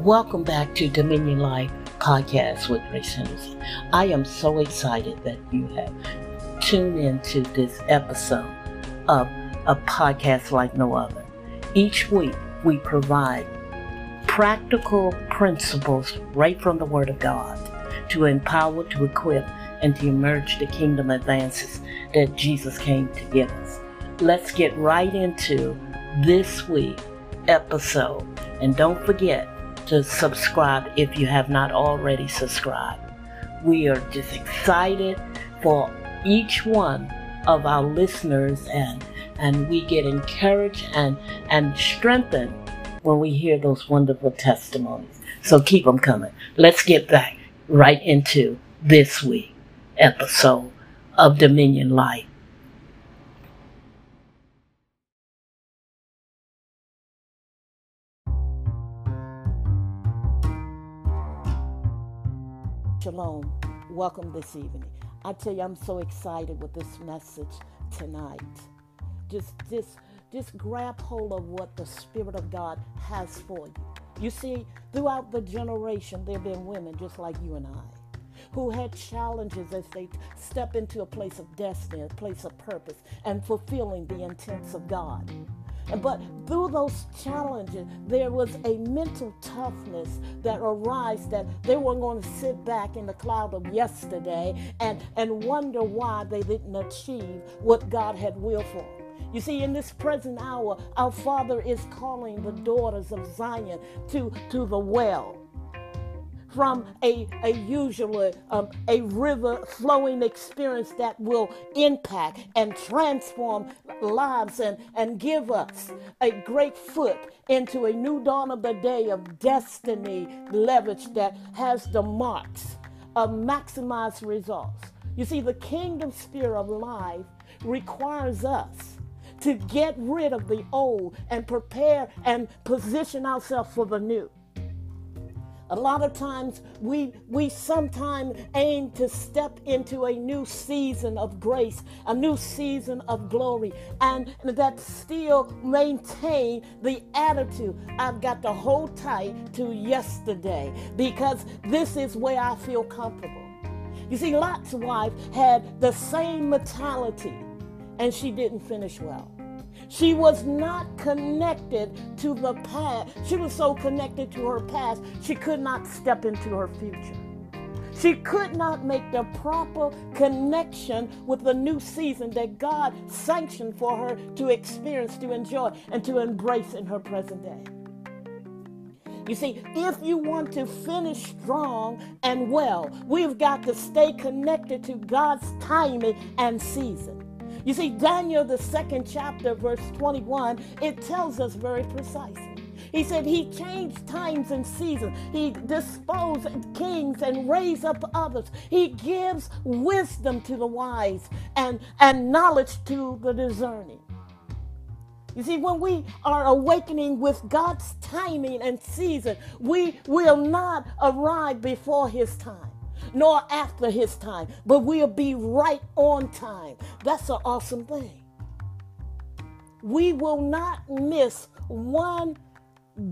Welcome back to Dominion Life Podcast with Grace Henderson. I am so excited that you have tuned into this episode of A Podcast Like No Other. Each week, we provide practical principles right from the Word of God to empower, to equip, and to emerge the kingdom advances that Jesus came to give us. Let's get right into this week's episode. And don't forget to subscribe if you have not already subscribed. We are just excited for each one of our listeners, and we get encouraged and strengthened when we hear those wonderful testimonies. So keep them coming. Let's get back right into this week's episode of Dominion Life. Shalom. Welcome this evening. I tell you, I'm so excited with this message tonight. Just grab hold of what the Spirit of God has for you. You see, throughout the generation, there have been women just like you and I who had challenges as they step into a place of destiny, a place of purpose, and fulfilling the intents of God. But through those challenges, there was a mental toughness that arose, that they weren't going to sit back in the cloud of yesterday and wonder why they didn't achieve what God had willed for them. You see, in this present hour, our Father is calling the daughters of Zion to the well. From a river flowing experience that will impact and transform lives and give us a great foot into a new dawn of the day of destiny leverage that has the marks of maximized results. You see, the kingdom spirit of life requires us to get rid of the old and prepare and position ourselves for the new. A lot of times we sometimes aim to step into a new season of grace, a new season of glory, and that still maintain the attitude, I've got to hold tight to yesterday because this is where I feel comfortable. You see, Lot's wife had the same mentality and she didn't finish well. She was not connected to the past. She was so connected to her past, she could not step into her future. She could not make the proper connection with the new season that God sanctioned for her to experience, to enjoy, and to embrace in her present day. You see, if you want to finish strong and well, we've got to stay connected to God's timing and season. You see, Daniel, the 2nd chapter, verse 21, it tells us very precisely. He said he changed times and seasons. He disposed kings and raised up others. He gives wisdom to the wise and knowledge to the discerning. You see, when we are awakening with God's timing and season, we will not arrive before his time, nor after his time, but we'll be right on time. That's an awesome thing. We will not miss one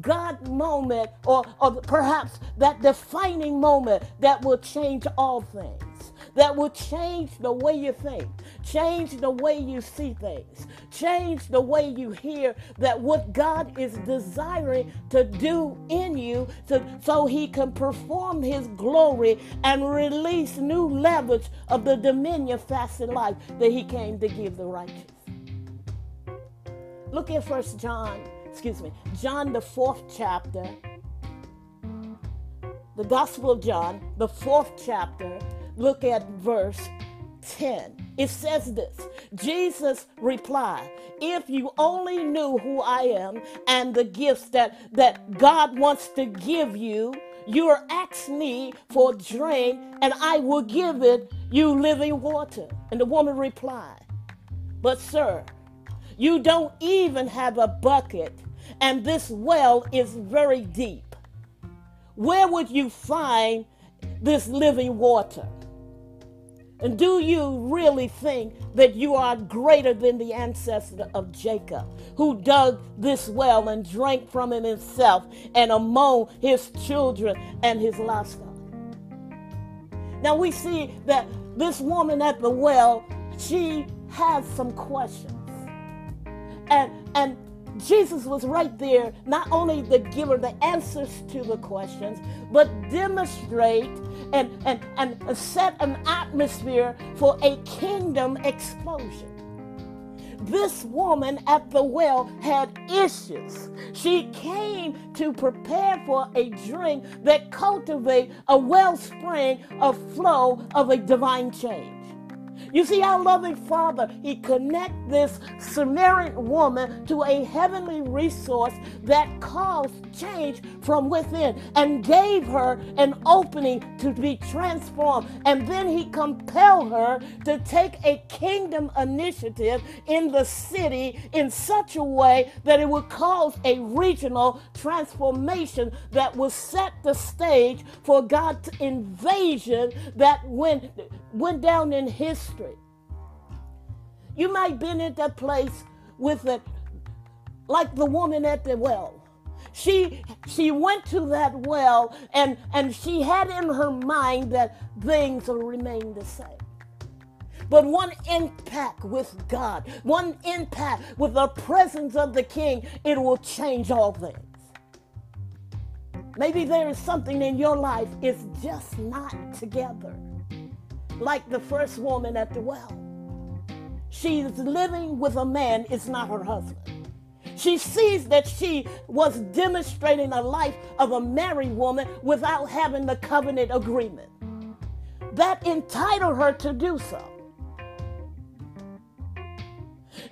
God moment or perhaps that defining moment that will change all things, that will change the way you think, change the way you see things, change the way you hear that what God is desiring to do in you so he can perform his glory and release new leverage of the dominion fasted life that he came to give the righteous. Look at John the 4th chapter, the Gospel of John, the 4th chapter, look at verse 10. It says this, Jesus replied, if you only knew who I am and the gifts that God wants to give you, you ask me for a drink and I will give it you living water. And the woman replied, but sir, you don't even have a bucket, and this well is very deep. Where would you find this living water? And do you really think that you are greater than the ancestor of Jacob, who dug this well and drank from it himself and among his children and his livestock? Now we see that this woman at the well, she has some questions. And Jesus was right there, not only to give her the answers to the questions, but demonstrate and set an atmosphere for a kingdom explosion. This woman at the well had issues. She came to prepare for a drink that cultivates a wellspring of flow of a divine change. You see, our loving Father, He connects this Samaritan woman to a heavenly resource that caused change from within and gave her an opening to be transformed. And then He compelled her to take a kingdom initiative in the city in such a way that it would cause a regional transformation that would set the stage for God's invasion that went down in history. You might have been at that place with it, like the woman at the well. She went to that well and she had in her mind that things will remain the same. But one impact with God, one impact with the presence of the King, it will change all things. Maybe there is something in your life, it's just not together. Like the first woman at the well. She's living with a man, it's not her husband. She sees that she was demonstrating a life of a married woman without having the covenant agreement. That entitled her to do so.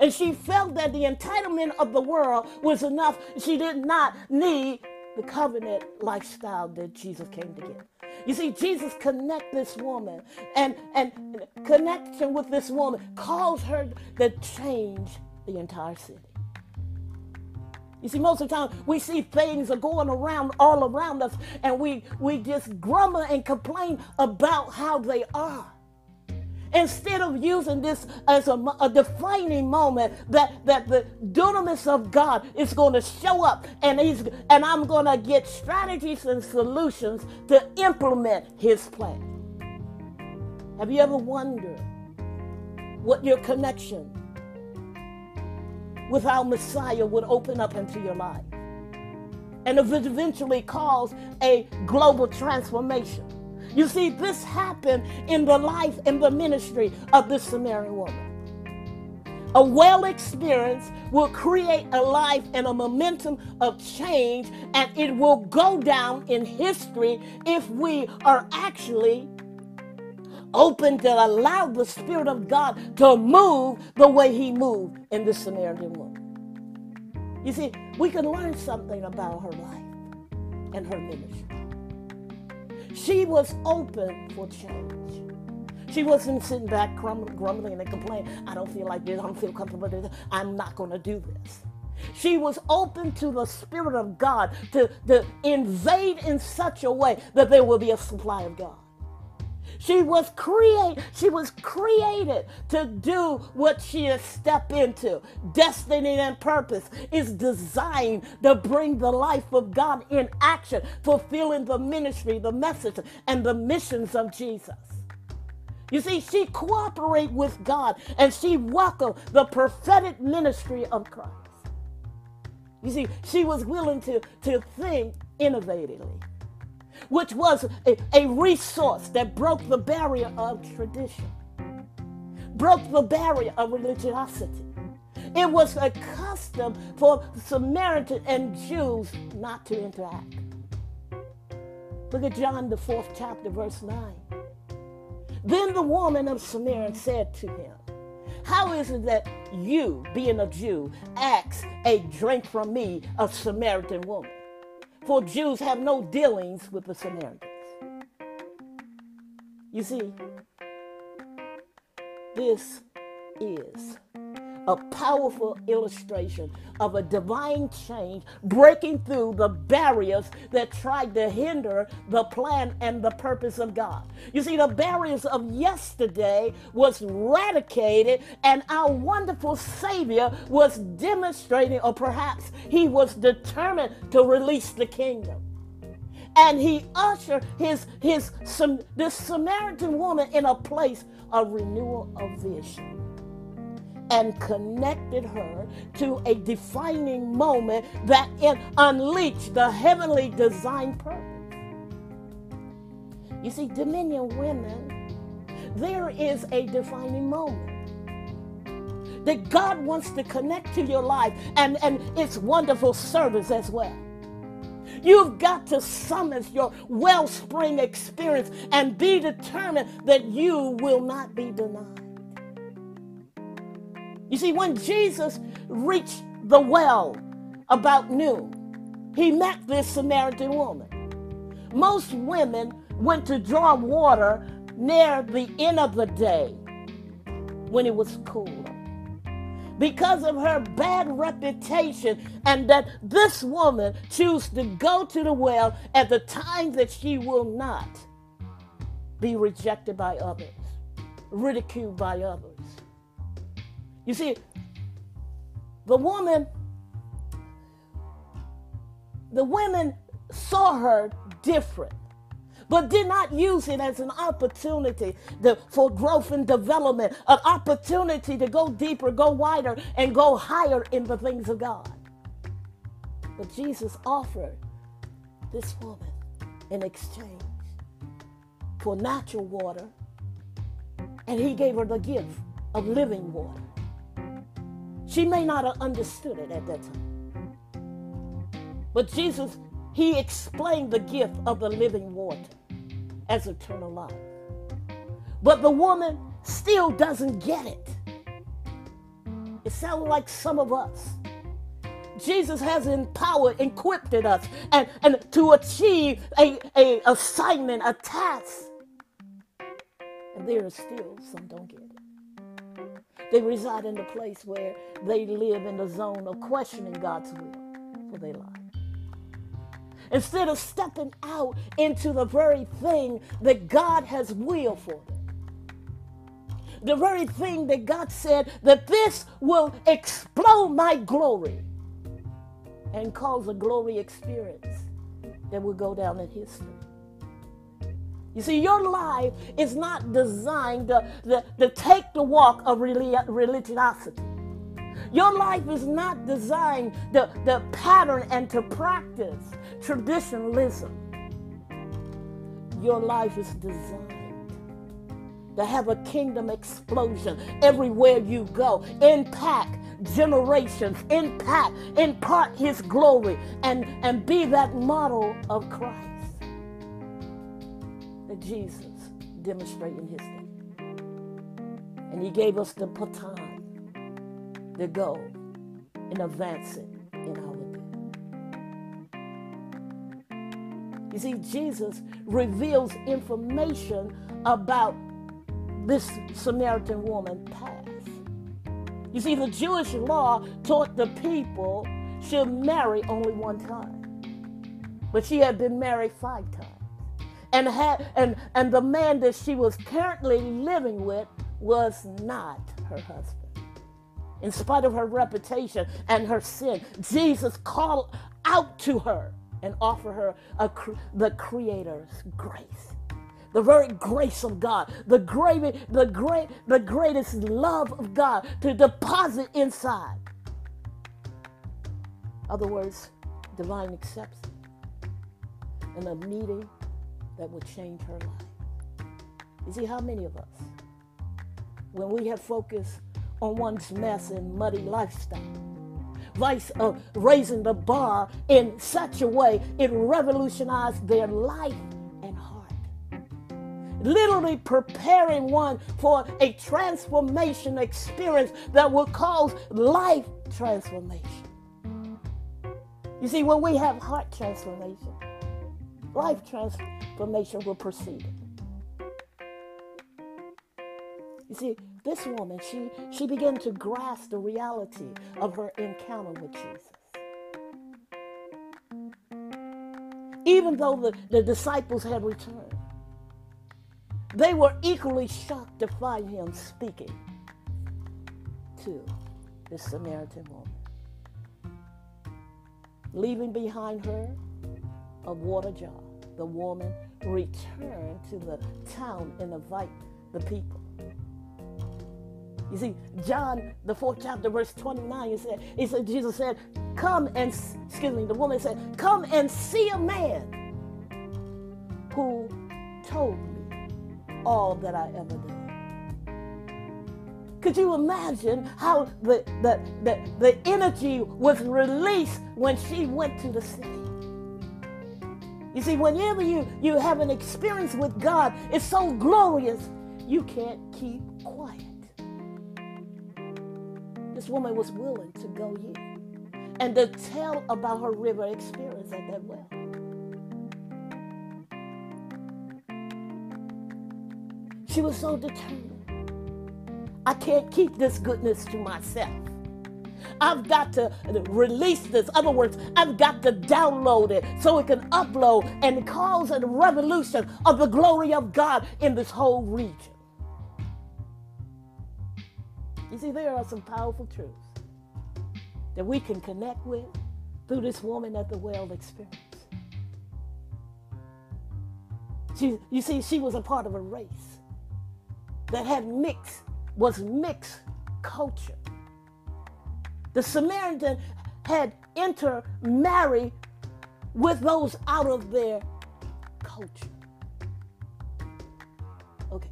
And she felt that the entitlement of the world was enough. She did not need the covenant lifestyle that Jesus came to give. You see, Jesus connect this woman and connection with this woman caused her to change the entire city. You see, most of the time we see things are going around all around us and we just grumble and complain about how they are. Instead of using this as a defining moment that the dunamis of God is going to show up and I'm going to get strategies and solutions to implement His plan. Have you ever wondered what your connection with our Messiah would open up into your life and eventually cause a global transformation? You see, this happened in the life and the ministry of this Samaritan woman. A well experience will create a life and a momentum of change, and it will go down in history if we are actually open to allow the Spirit of God to move the way He moved in this Samaritan woman. You see, we can learn something about her life and her ministry. She was open for change. She wasn't sitting back grumbling and complaining, I don't feel like this, I don't feel comfortable with this, I'm not going to do this. She was open to the Spirit of God to invade in such a way that there will be a supply of God. She was created to do what she has stepped into. Destiny and purpose is designed to bring the life of God in action, fulfilling the ministry, the message, and the missions of Jesus. You see, she cooperated with God and she welcomed the prophetic ministry of Christ. You see, she was willing to think innovatively, which was a resource that broke the barrier of tradition, broke the barrier of religiosity. It was a custom for Samaritans and Jews not to interact. Look at John, the 4th chapter, verse 9. Then the woman of Samaria said to him, how is it that you, being a Jew, ask a drink from me, a Samaritan woman? For Jews have no dealings with the Samaritans. You see, this is a powerful illustration of a divine change breaking through the barriers that tried to hinder the plan and the purpose of God. You see, the barriers of yesterday was eradicated, and our wonderful Savior was demonstrating, or perhaps he was determined to release the kingdom. And he ushered this Samaritan woman in a place of renewal of vision and connected her to a defining moment that it unleashed the heavenly design purpose. You see, Dominion women, there is a defining moment that God wants to connect to your life and its wonderful service as well. You've got to summon your wellspring experience and be determined that you will not be denied. You see, when Jesus reached the well about noon, he met this Samaritan woman. Most women went to draw water near the end of the day when it was cool. Because of her bad reputation and that this woman chose to go to the well at the time that she will not be rejected by others, ridiculed by others. You see, the women saw her different, but did not use it as an opportunity for growth and development, an opportunity to go deeper, go wider, and go higher in the things of God. But Jesus offered this woman in exchange for natural water, and he gave her the gift of living water. She may not have understood it at that time, but Jesus, he explained the gift of the living water as eternal life. But the woman still doesn't get it. It sounds like some of us. Jesus has empowered, equipped us and to achieve an assignment, a task. And there are still some don't get it. They reside in the place where they live in the zone of questioning God's will for their life. Instead of stepping out into the very thing that God has willed for them. The very thing that God said that this will explode my glory and cause a glory experience that will go down in history. You see, your life is not designed to take the walk of religiosity. Your life is not designed to pattern and to practice traditionalism. Your life is designed to have a kingdom explosion everywhere you go. Impact generations. Impart his glory and be that model of Christ that Jesus demonstrated in his name. And he gave us the baton to go and advance it in our day. You see, Jesus reveals information about this Samaritan woman's past. You see, the Jewish law taught the people should marry only one time, but she had been married 5 times, and the man that she was currently living with was not her husband. In spite of her reputation and her sin, Jesus called out to her and offered her the Creator's grace, the very grace of God, the greatest love of God to deposit inside. In other words, divine acceptance and a meeting that will change her life. You see, how many of us, when we have focused on one's mess and muddy lifestyle, vice of raising the bar in such a way it revolutionized their life and heart, literally preparing one for a transformation experience that will cause life transformation. You see, when we have heart transformation, life transformation will proceed. You see, This woman, she began to grasp the reality of her encounter with Jesus. Even though the disciples had returned, they were equally shocked to find him speaking to this Samaritan woman, leaving behind her a water jar. The woman returned to the town and invited the people. You see, John, the 4th chapter, verse 29, he said, Jesus said, the woman said, "Come and see a man who told me all that I ever did." Could you imagine how the energy was released when she went to the city? You see, whenever you have an experience with God, it's so glorious, you can't keep quiet. This woman was willing to go here and to tell about her river experience at that well. She was so determined. I can't keep this goodness to myself. I've got to release this. In other words, I've got to download it so it can upload and cause a revolution of the glory of God in this whole region. You see, there are some powerful truths that we can connect with through this woman at the well experience. She was a part of a race that was mixed culture. The Samaritan had intermarried with those out of their culture. Okay.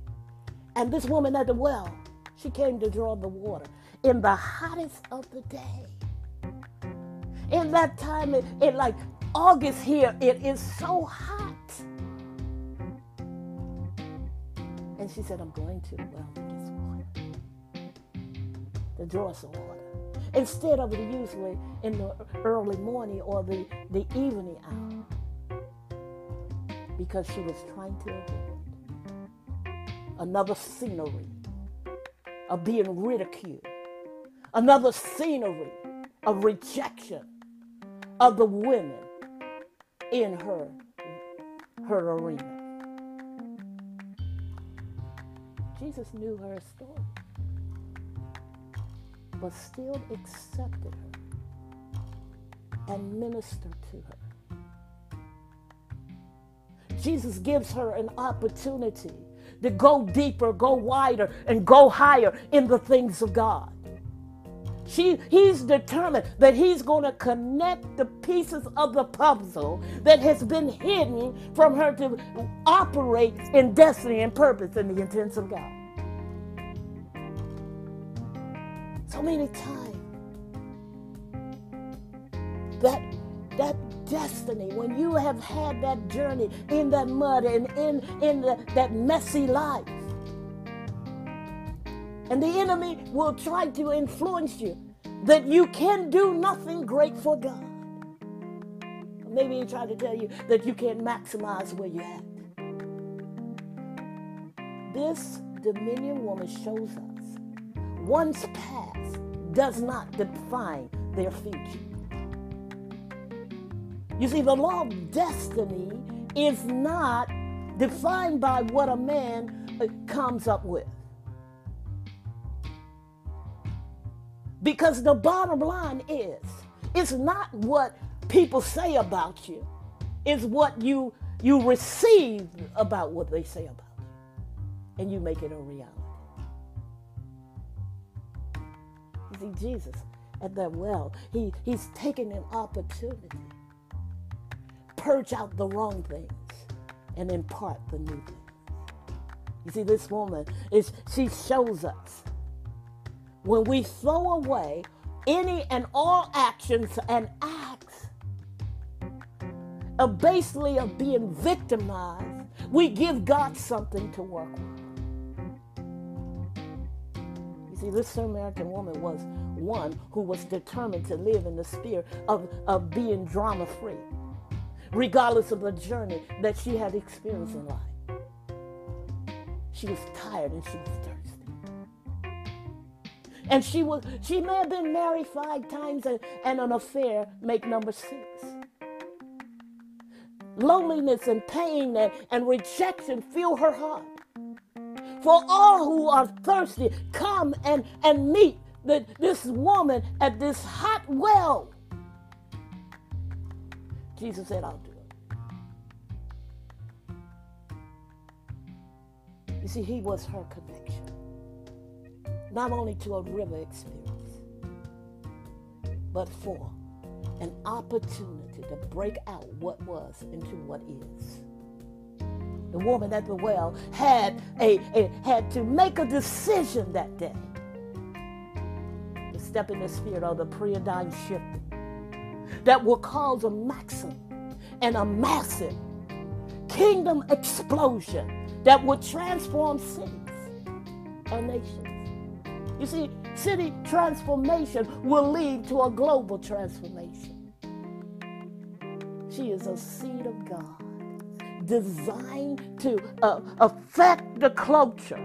And this woman at the well, she came to draw the water in the hottest of the day. In that time, in like August here, it is so hot. And she said, "I'm going to the well to get some water, to draw some water." Instead of usually in the early morning or the evening hour, because she was trying to avoid another scenery of being ridiculed, another scenery of rejection of the women in her arena. Jesus knew her story, but still accepted her and ministered to her. Jesus gives her an opportunity to go deeper, go wider, and go higher in the things of God. He's determined that he's going to connect the pieces of the puzzle that has been hidden from her to operate in destiny and purpose and the intents of God. So many times, that destiny, when you have had that journey in that mud and in that messy life, and the enemy will try to influence you that you can do nothing great for God. Maybe he tried to tell you that you can't maximize where you're at. This Dominion woman shows up. One's past does not define their future. You see, the law of destiny is not defined by what a man comes up with. Because the bottom line is, it's not what people say about you, it's what you receive about what they say about you, and you make it a reality. See, Jesus at that well, he's taking an opportunity. Purge out the wrong things and impart the new things. You see, this woman, she shows us when we throw away any and all actions and acts of basically of being victimized, we give God something to work with. See, this Samaritan woman was one who was determined to live in the spirit of being drama-free, regardless of the journey that she had experienced in life. She was tired and she was thirsty. And she may have been married 5 times and an affair make number 6. Loneliness and pain and rejection fill her heart. For all who are thirsty, come and meet this woman at this hot well. Jesus said, I'll do it. You see, he was her connection. Not only to a river experience, but for an opportunity to break out what was into what is. The woman at the well had to make a decision that day to step in the spirit of the paradigm shift that will cause a maximum and a massive kingdom explosion that will transform cities and nations. You see, city transformation will lead to a global transformation. She is a seed of God designed to affect the culture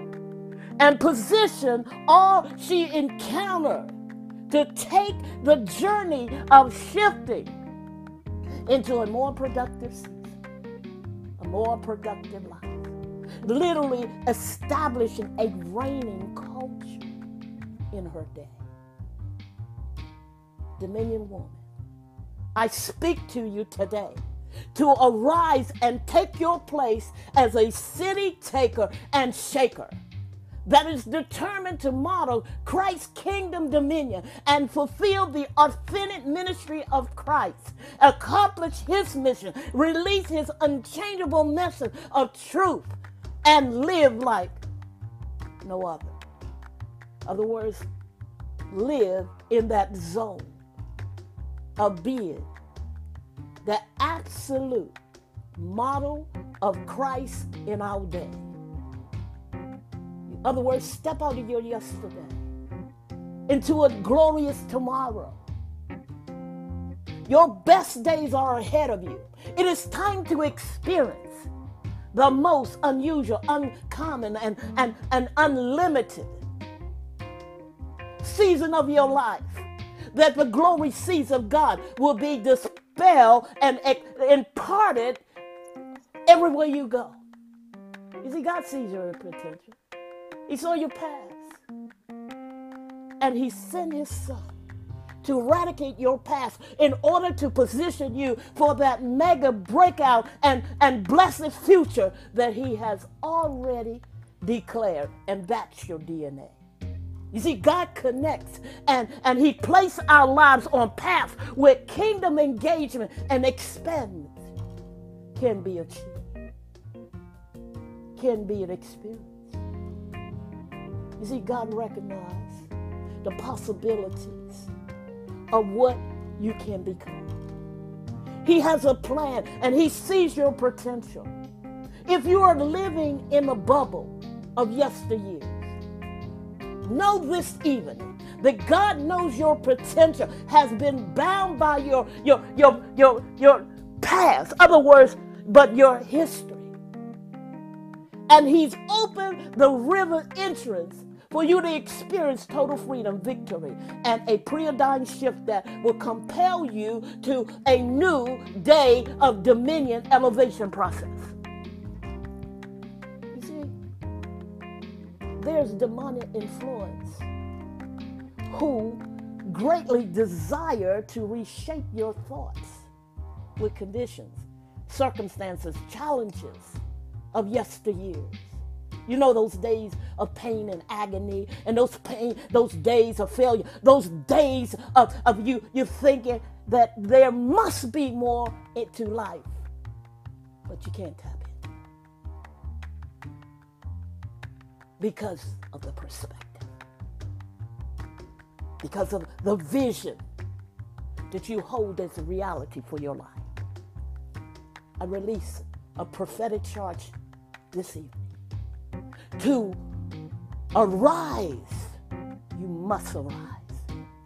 and position all she encountered to take the journey of shifting into a more productive season, a more productive life, literally establishing a reigning culture in her day. Dominion woman, I speak to you today to arise and take your place as a city taker and shaker that is determined to model Christ's kingdom dominion and fulfill the authentic ministry of Christ, accomplish his mission, release his unchangeable message of truth, and live like no other. In other words, live in that zone of being the absolute model of Christ in our day. In other words, step out of your yesterday into a glorious tomorrow. Your best days are ahead of you. It is time to experience the most unusual, uncommon, and unlimited season of your life, that the glory seeds of God will be dispelled and imparted everywhere you go. You see, God sees your potential. He saw your past. And he sent his son to eradicate your past in order to position you for that mega breakout and blessed future that he has already declared. And that's your DNA. You see, God connects and he placed our lives on paths where kingdom engagement and expansion can be achieved, can be an experience. You see, God recognized the possibilities of what you can become. He has a plan and he sees your potential. If you are living in a bubble of yesteryear, know this evening that God knows your potential has been bound by your past, other words, but your history. And he's opened the river entrance for you to experience total freedom, victory, and a paradigm shift that will compel you to a new day of dominion elevation process. There's demonic influence who greatly desire to reshape your thoughts with conditions, circumstances, challenges of yesteryears. You know, those days of pain and agony, and those days of failure, those days of you thinking that there must be more into life, but you can't tap it. Because of the perspective, because of the vision that you hold as a reality for your life. I release a prophetic charge this evening. To arise, you must arise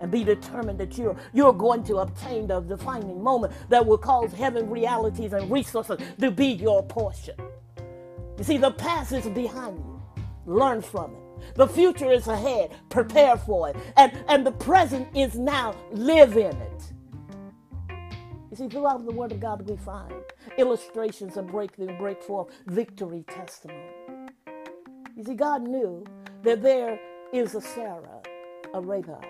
and be determined that you're going to obtain the defining moment that will cause heaven realities and resources to be your portion. You see, the past is behind you. Learn from it. The future is ahead. Prepare for it. And the present is now. Live in it. You see, throughout the Word of God, we find illustrations of breakthrough, break forth, victory, testimony. You see, God knew that there is a Sarah, a Rahab.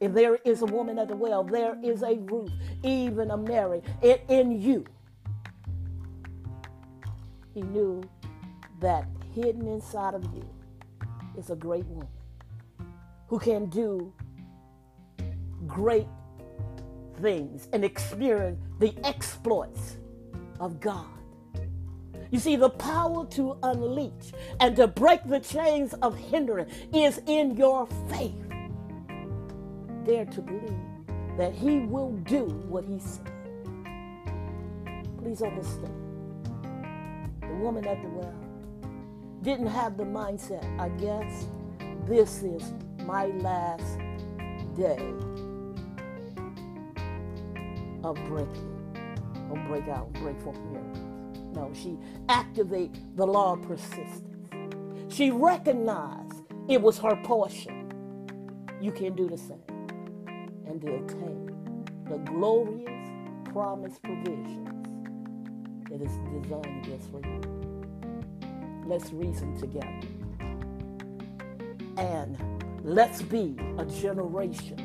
If there is a woman at the well, there is a Ruth, even a Mary. It in you. He knew that hidden inside of you is a great woman who can do great things and experience the exploits of God. You see, the power to unleash and to break the chains of hindrance is in your faith. Dare to believe that He will do what He said. Please understand, the woman at the well didn't have the mindset, I guess this is my last day of breaking, or break out, break forth miracles. No, she activated the law of persistence. She recognized it was her portion. You can do the same and to attain the glorious promised provisions that is designed just for you. Let's reason together. And let's be a generation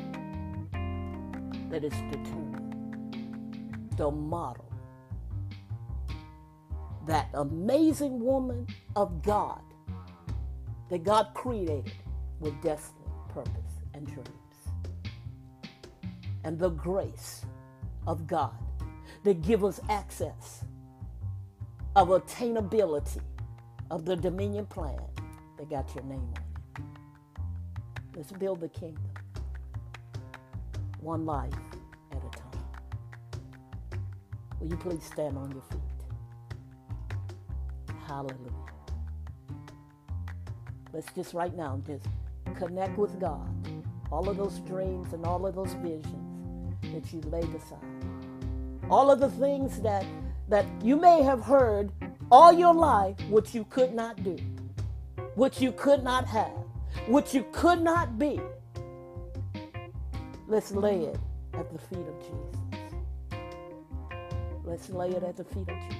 that is determined to model that amazing woman of God that God created with destiny, purpose, and dreams. And the grace of God that gives us access of attainability of the Dominion Plan that got your name on it. Let's build the kingdom, one life at a time. Will you please stand on your feet? Hallelujah. Let's just right now just connect with God. All of those dreams and all of those visions that you laid aside. All of the things that you may have heard all your life, what you could not do, what you could not have, what you could not be. Let's lay it at the feet of Jesus. Let's lay it at the feet of Jesus.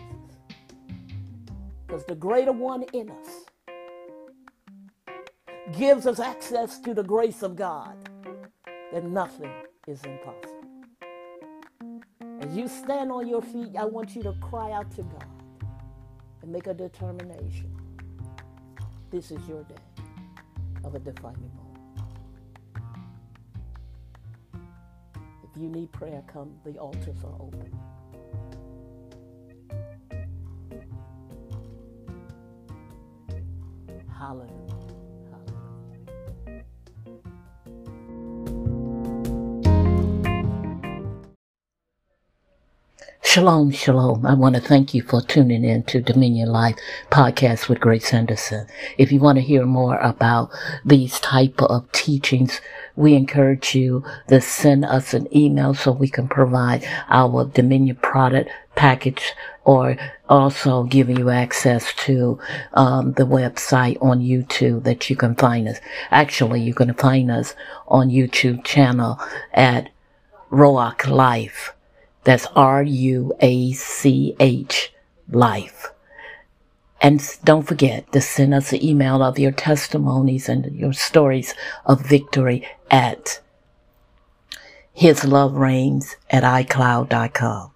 Because the greater one in us gives us access to the grace of God, that nothing is impossible. As you stand on your feet, I want you to cry out to God. Make a determination. This is your day of a defining moment. If you need prayer, come. The altars are open. Hallelujah. Shalom, shalom. I want to thank you for tuning in to Dominion Life Podcast with Grace Henderson. If you want to hear more about these type of teachings, we encourage you to send us an email so we can provide our Dominion product package, or also giving you access to the website on YouTube that you can find us. Actually, you can find us on YouTube channel at Roach Life. That's R-U-A-C-H, Life. And don't forget to send us an email of your testimonies and your stories of victory at hislovereigns@icloud.com.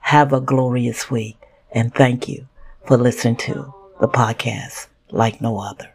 Have a glorious week, and thank you for listening to the podcast like no other.